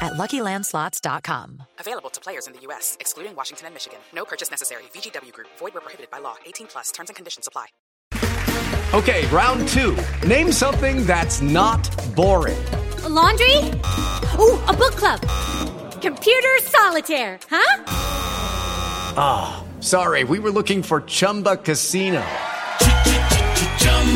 at LuckyLandSlots.com. Available to players in the U.S., excluding Washington and Michigan. No purchase necessary. VGW Group. Void where prohibited by law. 18+. Terms and conditions apply. Okay, round two. Name something that's not boring. A laundry? Ooh, a book club. Computer solitaire, huh? Ah, oh, sorry. We were looking for Chumba Casino.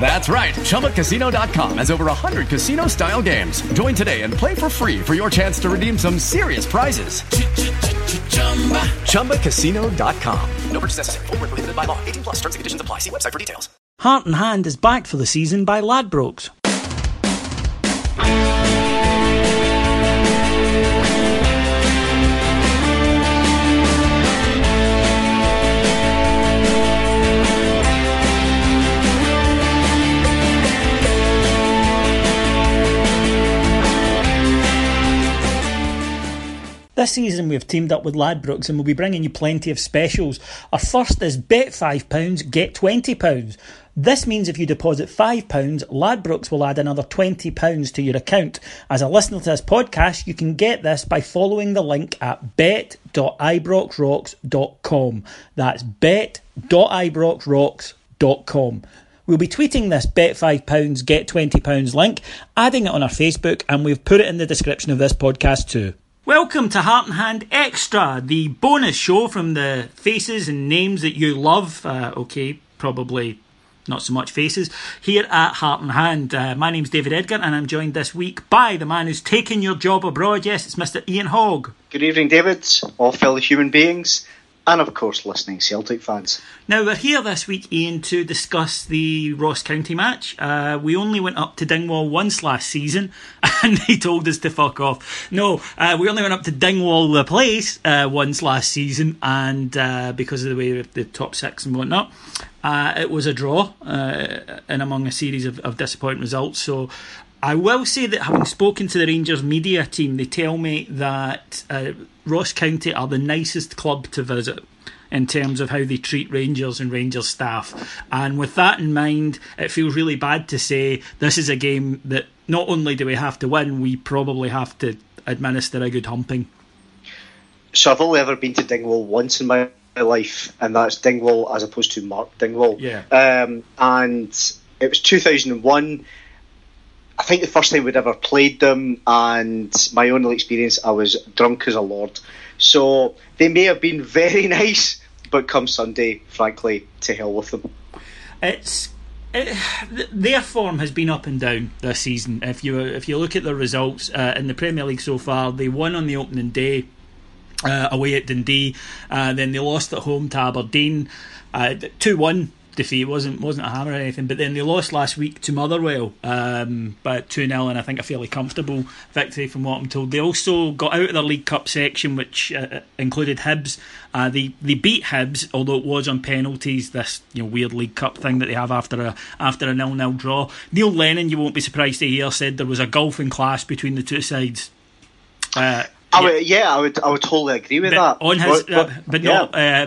That's right. ChumbaCasino.com has over 100 casino-style games. Join today and play for free for your chance to redeem some serious prizes. ChumbaCasino.com. No purchase necessary. Void where prohibited by law. 18+. Terms and conditions apply. See website for details. Heart and Hand is backed for the season by Ladbrokes. This season we've teamed up with Ladbrokes and we'll be bringing you plenty of specials. Our first is bet £5, get £20. This means if you deposit £5, Ladbrokes will add another £20 to your account. As a listener to this podcast, you can get this by following the link at bet.ibroxrocks.com. That's bet.ibroxrocks.com. We'll be tweeting this bet £5, get £20 link, adding it on our Facebook, and we've put it in the description of this podcast too. Welcome to Heart and Hand Extra, the bonus show from the faces and names that you love. Probably not so much faces, here at Heart and Hand. My name's David Edgar and I'm joined this week by the man who's taken your job abroad. Yes, it's Mr. Ian Hogg. Good evening, David, all fellow human beings, and of course listening Celtic fans. Now, we're here this week, Ian, to discuss the Ross County match. We only went up to Dingwall once last season and they told us to fuck off. We only went up to Dingwall the place once last season, and because of the way of the top six and whatnot, it was a draw and among a series of disappointing results. So I will say that, having spoken to the Rangers media team, they tell me that Ross County are the nicest club to visit in terms of how they treat Rangers and Rangers staff. And with that in mind, it feels really bad to say this is a game that not only do we have to win, we probably have to administer a good humping. So I've only ever been to Dingwall once in my life, and that's Dingwall as opposed to Mark Dingwall. Yeah. And it was 2001. I think the first time we'd ever played them, and my only experience, I was drunk as a lord. So they may have been very nice, but come Sunday, frankly, to hell with them. Their form has been up and down this season. If you look at the results in the Premier League so far, they won on the opening day away at Dundee, then they lost at home to Aberdeen, 2-1. Defeat wasn't a hammer or anything, but then they lost last week to Motherwell by 2-0, and I think a fairly comfortable victory from what I'm told. They also got out of their League Cup section, which included Hibs. They beat Hibs, although it was on penalties. This weird League Cup thing that they have after a 0-0 draw. Neil Lennon, you won't be surprised to hear, said there was a golfing clash between the two sides. I would totally agree with that. But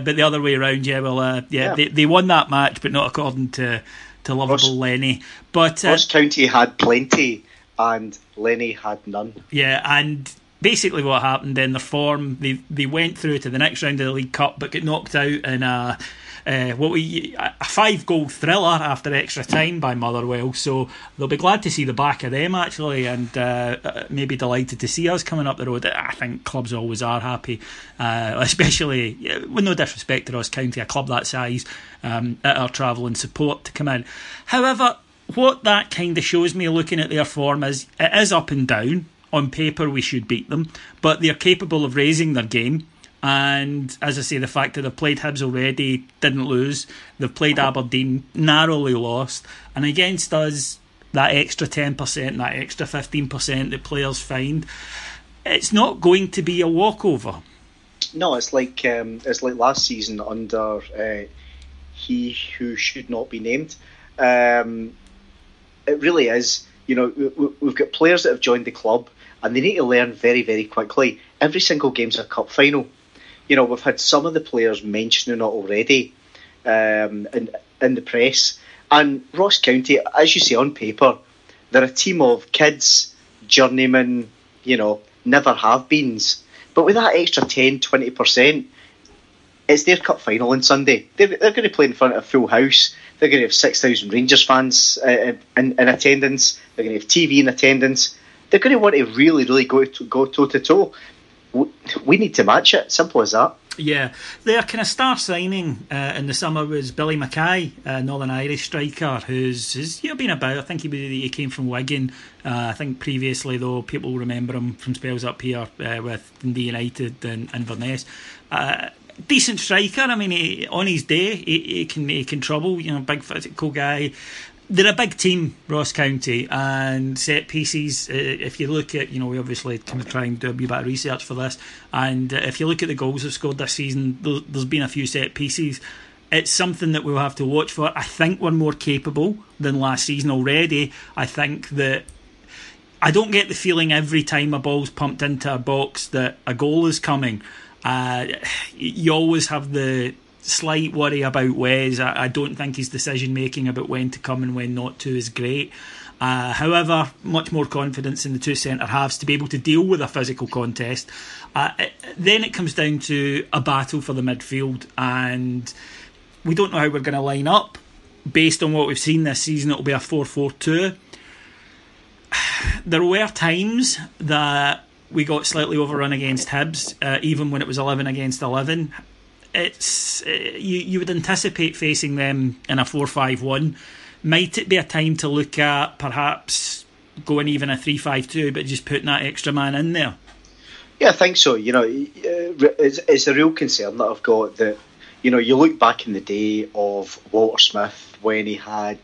the other way around. They won that match, but not according to lovable Lenny. But Ross County had plenty, and Lenny had none. Yeah, and basically what happened in their form, they went through to the next round of the League Cup but got knocked out in a 5-goal thriller after extra time by Motherwell, so they'll be glad to see the back of them actually, and maybe delighted to see us coming up the road. I think clubs always are happy, especially, with no disrespect to Ross County, a club that size, at our travelling support to come in. However, what that kind of shows me looking at their form is it is up and down. On paper we should beat them, but they're capable of raising their game. And as I say, the fact that they've played Hibs already, didn't lose. They've played Aberdeen, narrowly lost. And against us, that extra 10%, that extra 15% that players find, it's not going to be a walkover. No, it's like last season under he who should not be named. It really is. You know, we've got players that have joined the club, and they need to learn very, very quickly. Every single game's a cup final. You know, we've had some of the players mentioning it already in the press. And Ross County, as you say on paper, they're a team of kids, journeymen, you know, never have-beens. But with that extra 10, 20%, it's their cup final on Sunday. They're going to play in front of a full house. They're going to have 6,000 Rangers fans in attendance. They're going to have TV in attendance. They're going to want to really, really go toe-to-toe. We need to match it. Simple as that. Yeah. Their kind of star signing in the summer was Billy McKay, a Northern Irish striker who's been about. I think he came from Wigan. I think previously, though, people remember him from spells up here with Dundee United and Inverness. Decent striker. I mean, on his day, he can trouble. You know, big physical guy. They're a big team, Ross County, and set pieces, if you look at, you know, we obviously kind of try and do a wee bit of research for this, and if you look at the goals they've scored this season, there's been a few set pieces. It's something that we'll have to watch for. I think we're more capable than last season already. I think that I don't get the feeling every time a ball's pumped into a box that a goal is coming. You always have the slight worry about Wes. I don't think his decision making about when to come and when not to is great. However, much more confidence in the two centre halves to be able to deal with a physical contest. Then it comes down to a battle for the midfield, and we don't know how we're going to line up. Based on what we've seen this season, it'll be a 4-4-2. There were times that we got slightly overrun against Hibs, even when it was 11 against 11. It's you would anticipate facing them in a 4-5-1. Might it be a time to look at perhaps going even a 3-5-2, but just putting that extra man in there? Yeah, I think so. You know, it's a real concern that I've got that, you know, you look back in the day of Walter Smith when he had,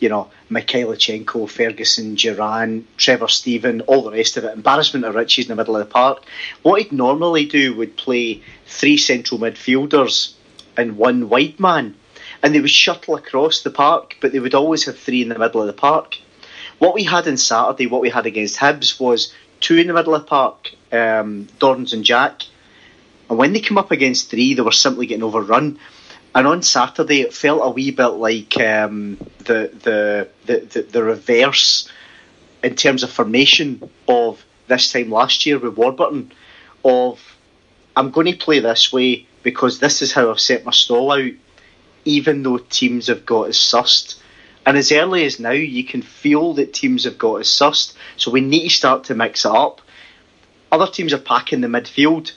you know, Mikhailachenko, Ferguson, Duran, Trevor Stephen, all the rest of it, embarrassment of riches in the middle of the park. What he'd normally do would play three central midfielders and one wide man, and they would shuttle across the park, but they would always have three in the middle of the park. What we had on Saturday, what we had against Hibs, was two in the middle of the park, Dorns and Jack, and when they came up against three, they were simply getting overrun. And on Saturday, it felt a wee bit like the reverse in terms of formation of this time last year with Warburton, of I'm going to play this way because this is how I've set my stall out, even though teams have got us sussed. And as early as now, you can feel that teams have got us sussed, so we need to start to mix it up. Other teams are packing the midfield.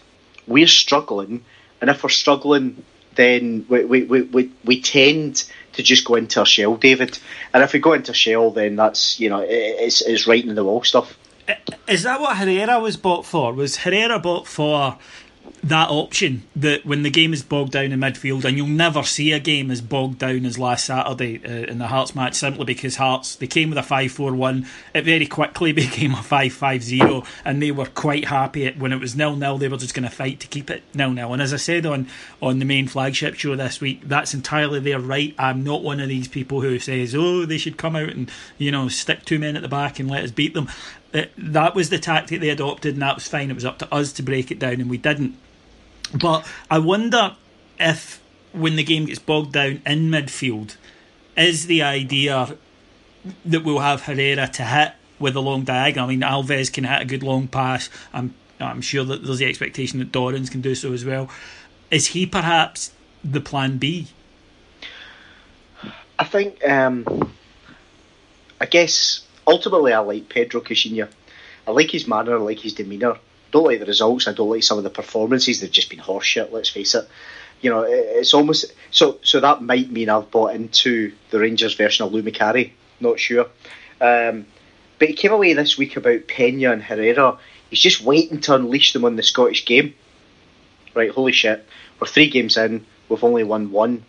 We're struggling, and if we're struggling, then we tend to just go into a shell, David. And if we go into a shell, then that's, you know, it's right in the wall stuff. Is that what Herrera was bought for? Was Herrera bought for that option, that when the game is bogged down in midfield, and you'll never see a game as bogged down as last Saturday in the Hearts match, simply because Hearts, they came with a 5-4-1, it very quickly became a 5-5-0, and they were quite happy when it was 0-0, they were just going to fight to keep it 0-0. And as I said on the main flagship show this week, that's entirely their right. I'm not one of these people who says, oh, they should come out and, you know, stick two men at the back and let us beat them. That was the tactic they adopted, and that was fine. It was up to us to break it down, and we didn't. But I wonder if, when the game gets bogged down in midfield, is the idea that we'll have Herrera to hit with a long diagonal. I mean, Alves can hit a good long pass. I'm sure that there's the expectation that Dorans can do so as well. Is he perhaps the plan B? I think, I guess, ultimately I like Pedro Caixinha. I like his manner, I like his demeanour. Don't like the results, I don't like some of the performances. They've just been horseshit, let's face it. You know, it's almost... So that might mean I've bought into the Rangers version of Lou Macari. Not sure. But he came away this week about Peña and Herrera. He's just waiting to unleash them on the Scottish game. Right, holy shit. We're 3 games in. We've only won 1.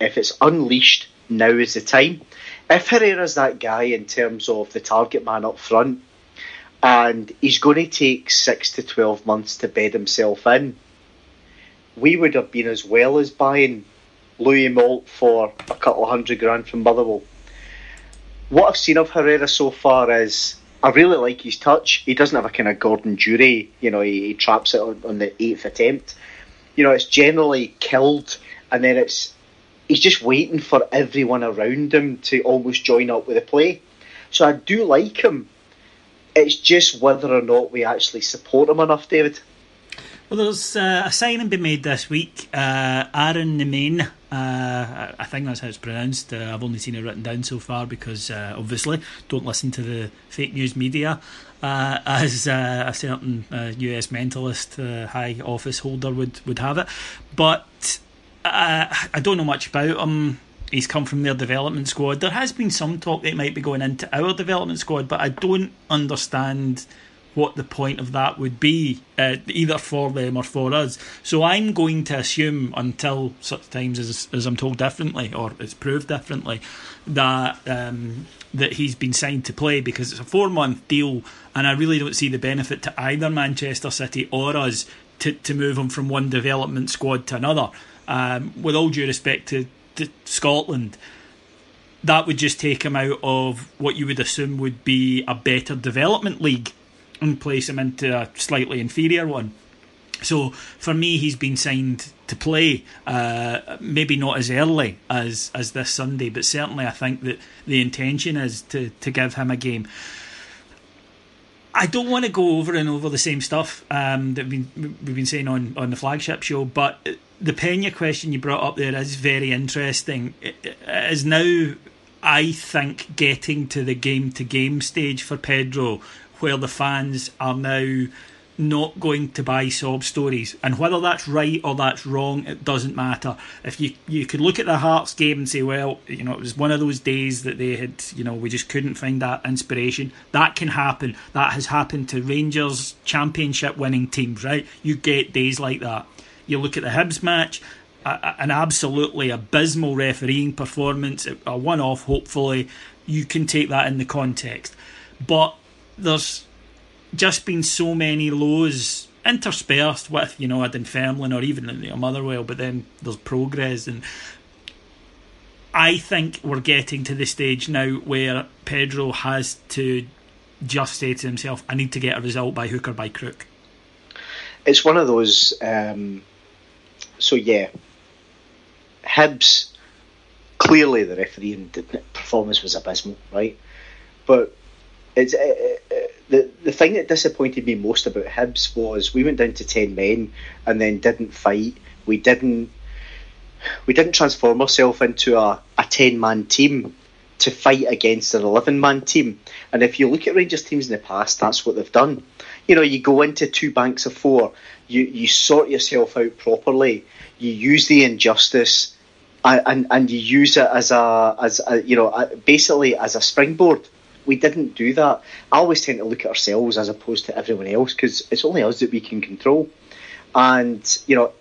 If it's unleashed, now is the time. If Herrera's that guy in terms of the target man up front, and he's going to take 6 to 12 months to bed himself in, we would have been as well as buying Louis Malt for a couple of $100,000 from Motherwell. What I've seen of Herrera so far is, I really like his touch. He doesn't have a kind of Gordon Dury, you know, he traps it on the 8th attempt. You know, it's generally killed, and then he's just waiting for everyone around him to almost join up with the play. So I do like him. It's just whether or not we actually support him enough, David. Well, there's a signing been made this week. Aaron Nemain, I think that's how it's pronounced. I've only seen it written down so far because, obviously, don't listen to the fake news media. As a certain US mentalist, high office holder would have it. But I don't know much about him. He's come from their development squad. There has been some talk that he might be going into our development squad, but I don't understand what the point of that would be, either for them or for us. So I'm going to assume, until such times as I'm told differently or it's proved differently, that that he's been signed to play, because it's a 4-month deal, and I really don't see the benefit to either Manchester City or us to move him from one development squad to another. With all due respect to Scotland, that would just take him out of what you would assume would be a better development league and place him into a slightly inferior one. So for me, he's been signed to play, maybe not as early as this Sunday, but certainly I think that the intention is to give him a game. I don't want to go over and over the same stuff that we've been saying on the flagship show, but the Peña question you brought up there is very interesting. It is now, I think, getting to the game-to-game stage for Pedro, where the fans are now not going to buy sob stories. And whether that's right or that's wrong, it doesn't matter. If you could look at the Hearts game and say, well, you know, it was one of those days that they had, you know, we just couldn't find that inspiration. That can happen. That has happened to Rangers championship winning teams, right? You get days like that. You look at the Hibs match, an absolutely abysmal refereeing performance, a one-off, hopefully. You can take that in the context. But there's just been so many lows interspersed with, you know, a Dunfermline or even a Motherwell, but then there's progress, and I think we're getting to the stage now where Pedro has to just say to himself, I need to get a result by hook or by crook. It's one of those, so yeah, Hibs, clearly the refereeing performance was abysmal, right? But it's the thing that disappointed me most about Hibs was we went down to 10 men and then didn't fight. We didn't transform ourselves into a 10-man team to fight against an 11-man team. And if you look at Rangers teams in the past, that's what they've done. You know, you go into 2 banks of 4, you sort yourself out properly, you use the injustice, and you use it as a you know, basically as a springboard. We didn't do that. I always tend to look at ourselves as opposed to everyone else, because it's only us that we can control. And, you know,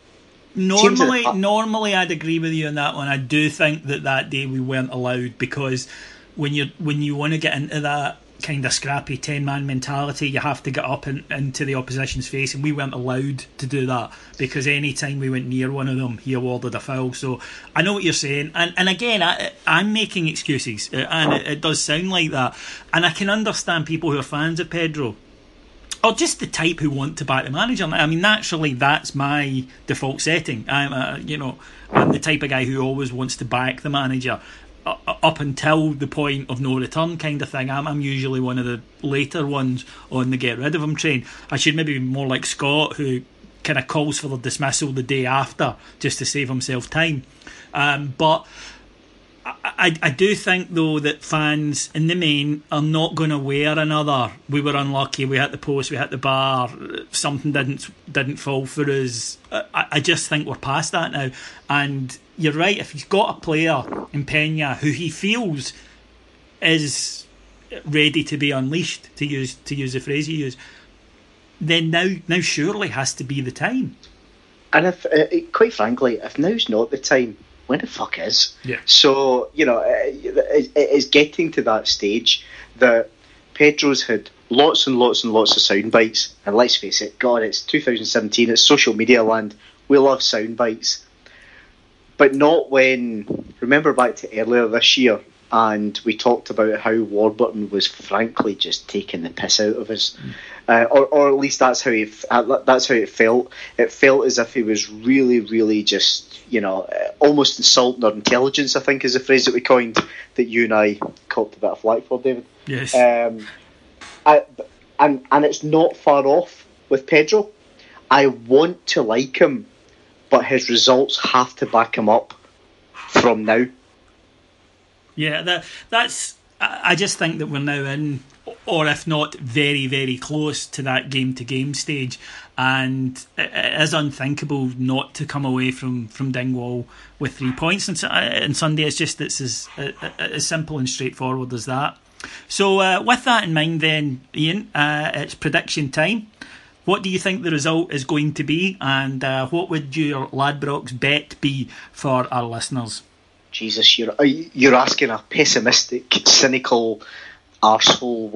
normally I'd agree with you on that one. I do think that day we weren't allowed, because when you want to get into that kind of scrappy 10-man mentality, you have to get up into the opposition's face, and we weren't allowed to do that, because any time we went near one of them, he awarded a foul. So I know what you're saying, and again, I'm making excuses, and it does sound like that, and I can understand people who are fans of Pedro, or just the type who want to back the manager. I mean, naturally, that's my default setting. I'm the type of guy who always wants to back the manager. up until the point of no return kind of thing. I'm usually one of the later ones on the get rid of him train. I should maybe be more like Scott, who kind of calls for the dismissal the day after just to save himself time. But I do think, though, that fans in the main are not going to wear another "we were unlucky, we hit the post, we hit the bar, something didn't fall for us." I just think we're past that now. And you're right, if he's got a player in Peña who he feels is ready to be unleashed, to use the phrase you use, then now surely has to be the time. And if, quite frankly, if now's not the time, when the fuck is? Yeah. So, you know, it is getting to that stage that Pedro's had lots and lots and lots of sound bites. And let's face it, God, it's 2017, it's social media land. We love sound bites. But not when, remember back to earlier this year, and we talked about how Warburton was frankly just taking the piss out of us, or at least that's how it felt. It felt as if he was really, really just, you know, almost insulting our intelligence, I think is the phrase that we coined, that you and I copped a bit of flack for, David. Yes. And it's not far off with Pedro. I want to like him, but his results have to back him up from now. Yeah, that's. I just think that we're now in, or if not, very, very close to that game-to-game stage, and it is unthinkable not to come away from Dingwall with 3 points. And Sunday, it's just it's as simple and straightforward as that. So with that in mind then, Ian, it's prediction time. What do you think the result is going to be, and what would your Ladbrokes bet be for our listeners? Jesus, you're asking a pessimistic, cynical arsehole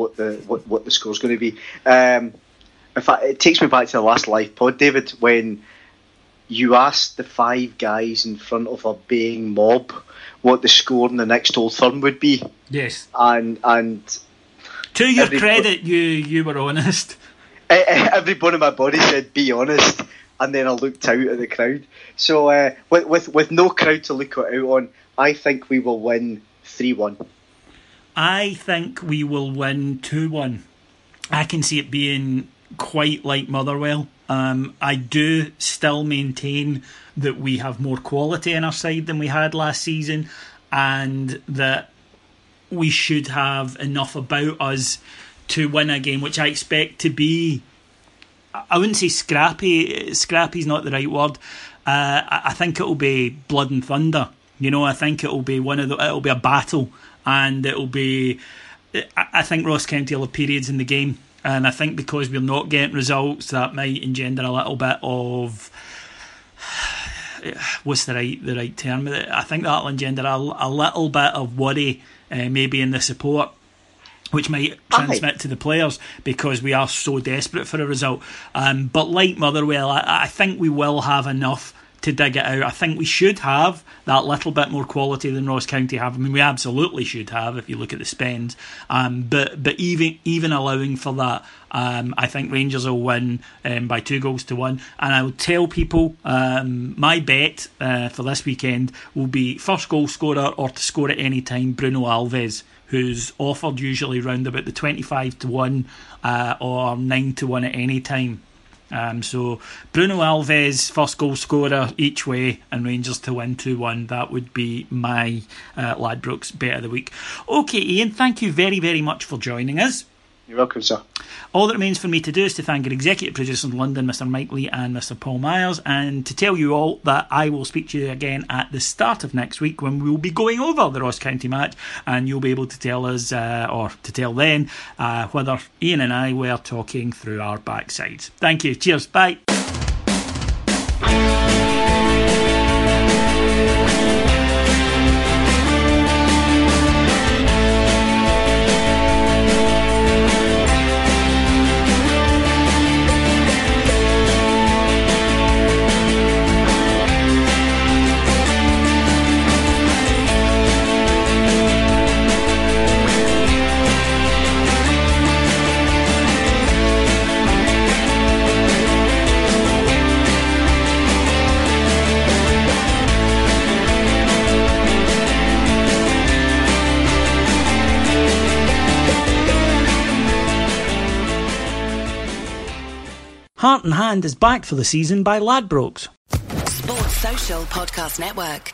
what the score's going to be. In fact, it takes me back to the last live pod, David, when you asked the five guys in front of a baying mob what the score in the next Old Firm would be. Yes. And to your credit, you were honest. Every bone in my body said, "Be honest." And then I looked out at the crowd. So with no crowd to look out on, I think we will win 3-1. I think we will win 2-1. I can see it being quite like Motherwell. I do still maintain that we have more quality in our side than we had last season, and that we should have enough about us to win a game, which I expect to be, I wouldn't say scrappy. Scrappy's not the right word. I think it'll be blood and thunder. You know, I think it'll be it'll be a battle, and it'll be. I think Ross County will have periods in the game, and I think because we're not getting results, that might engender a little bit of. What's the right term? I think that'll engender a little bit of worry, maybe in the support, which might transmit to the players because we are so desperate for a result. But like Motherwell, I think we will have enough to dig it out. I think we should have that little bit more quality than Ross County have. I mean, we absolutely should have if you look at the spends. But even allowing for that, I think Rangers will win by 2-1. And I will tell people my bet for this weekend will be first goal scorer or to score at any time, Bruno Alves, who's offered usually round about the 25-1 or 9-1 at any time. So Bruno Alves, first goal scorer each way, and Rangers to win 2-1. That would be my Ladbrokes bet of the week. Okay, Ian, thank you very, very much for joining us. You're welcome, sir. All that remains for me to do is to thank our executive producers in London, Mr. Mike Lee and Mr. Paul Myers, and to tell you all that I will speak to you again at the start of next week when we will be going over the Ross County match, and you'll be able to tell us, or to tell them, whether Ian and I were talking through our backsides. Thank you. Cheers. Bye. Heart and Hand is backed for the season by Ladbrokes. Sports Social Podcast Network.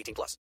18+.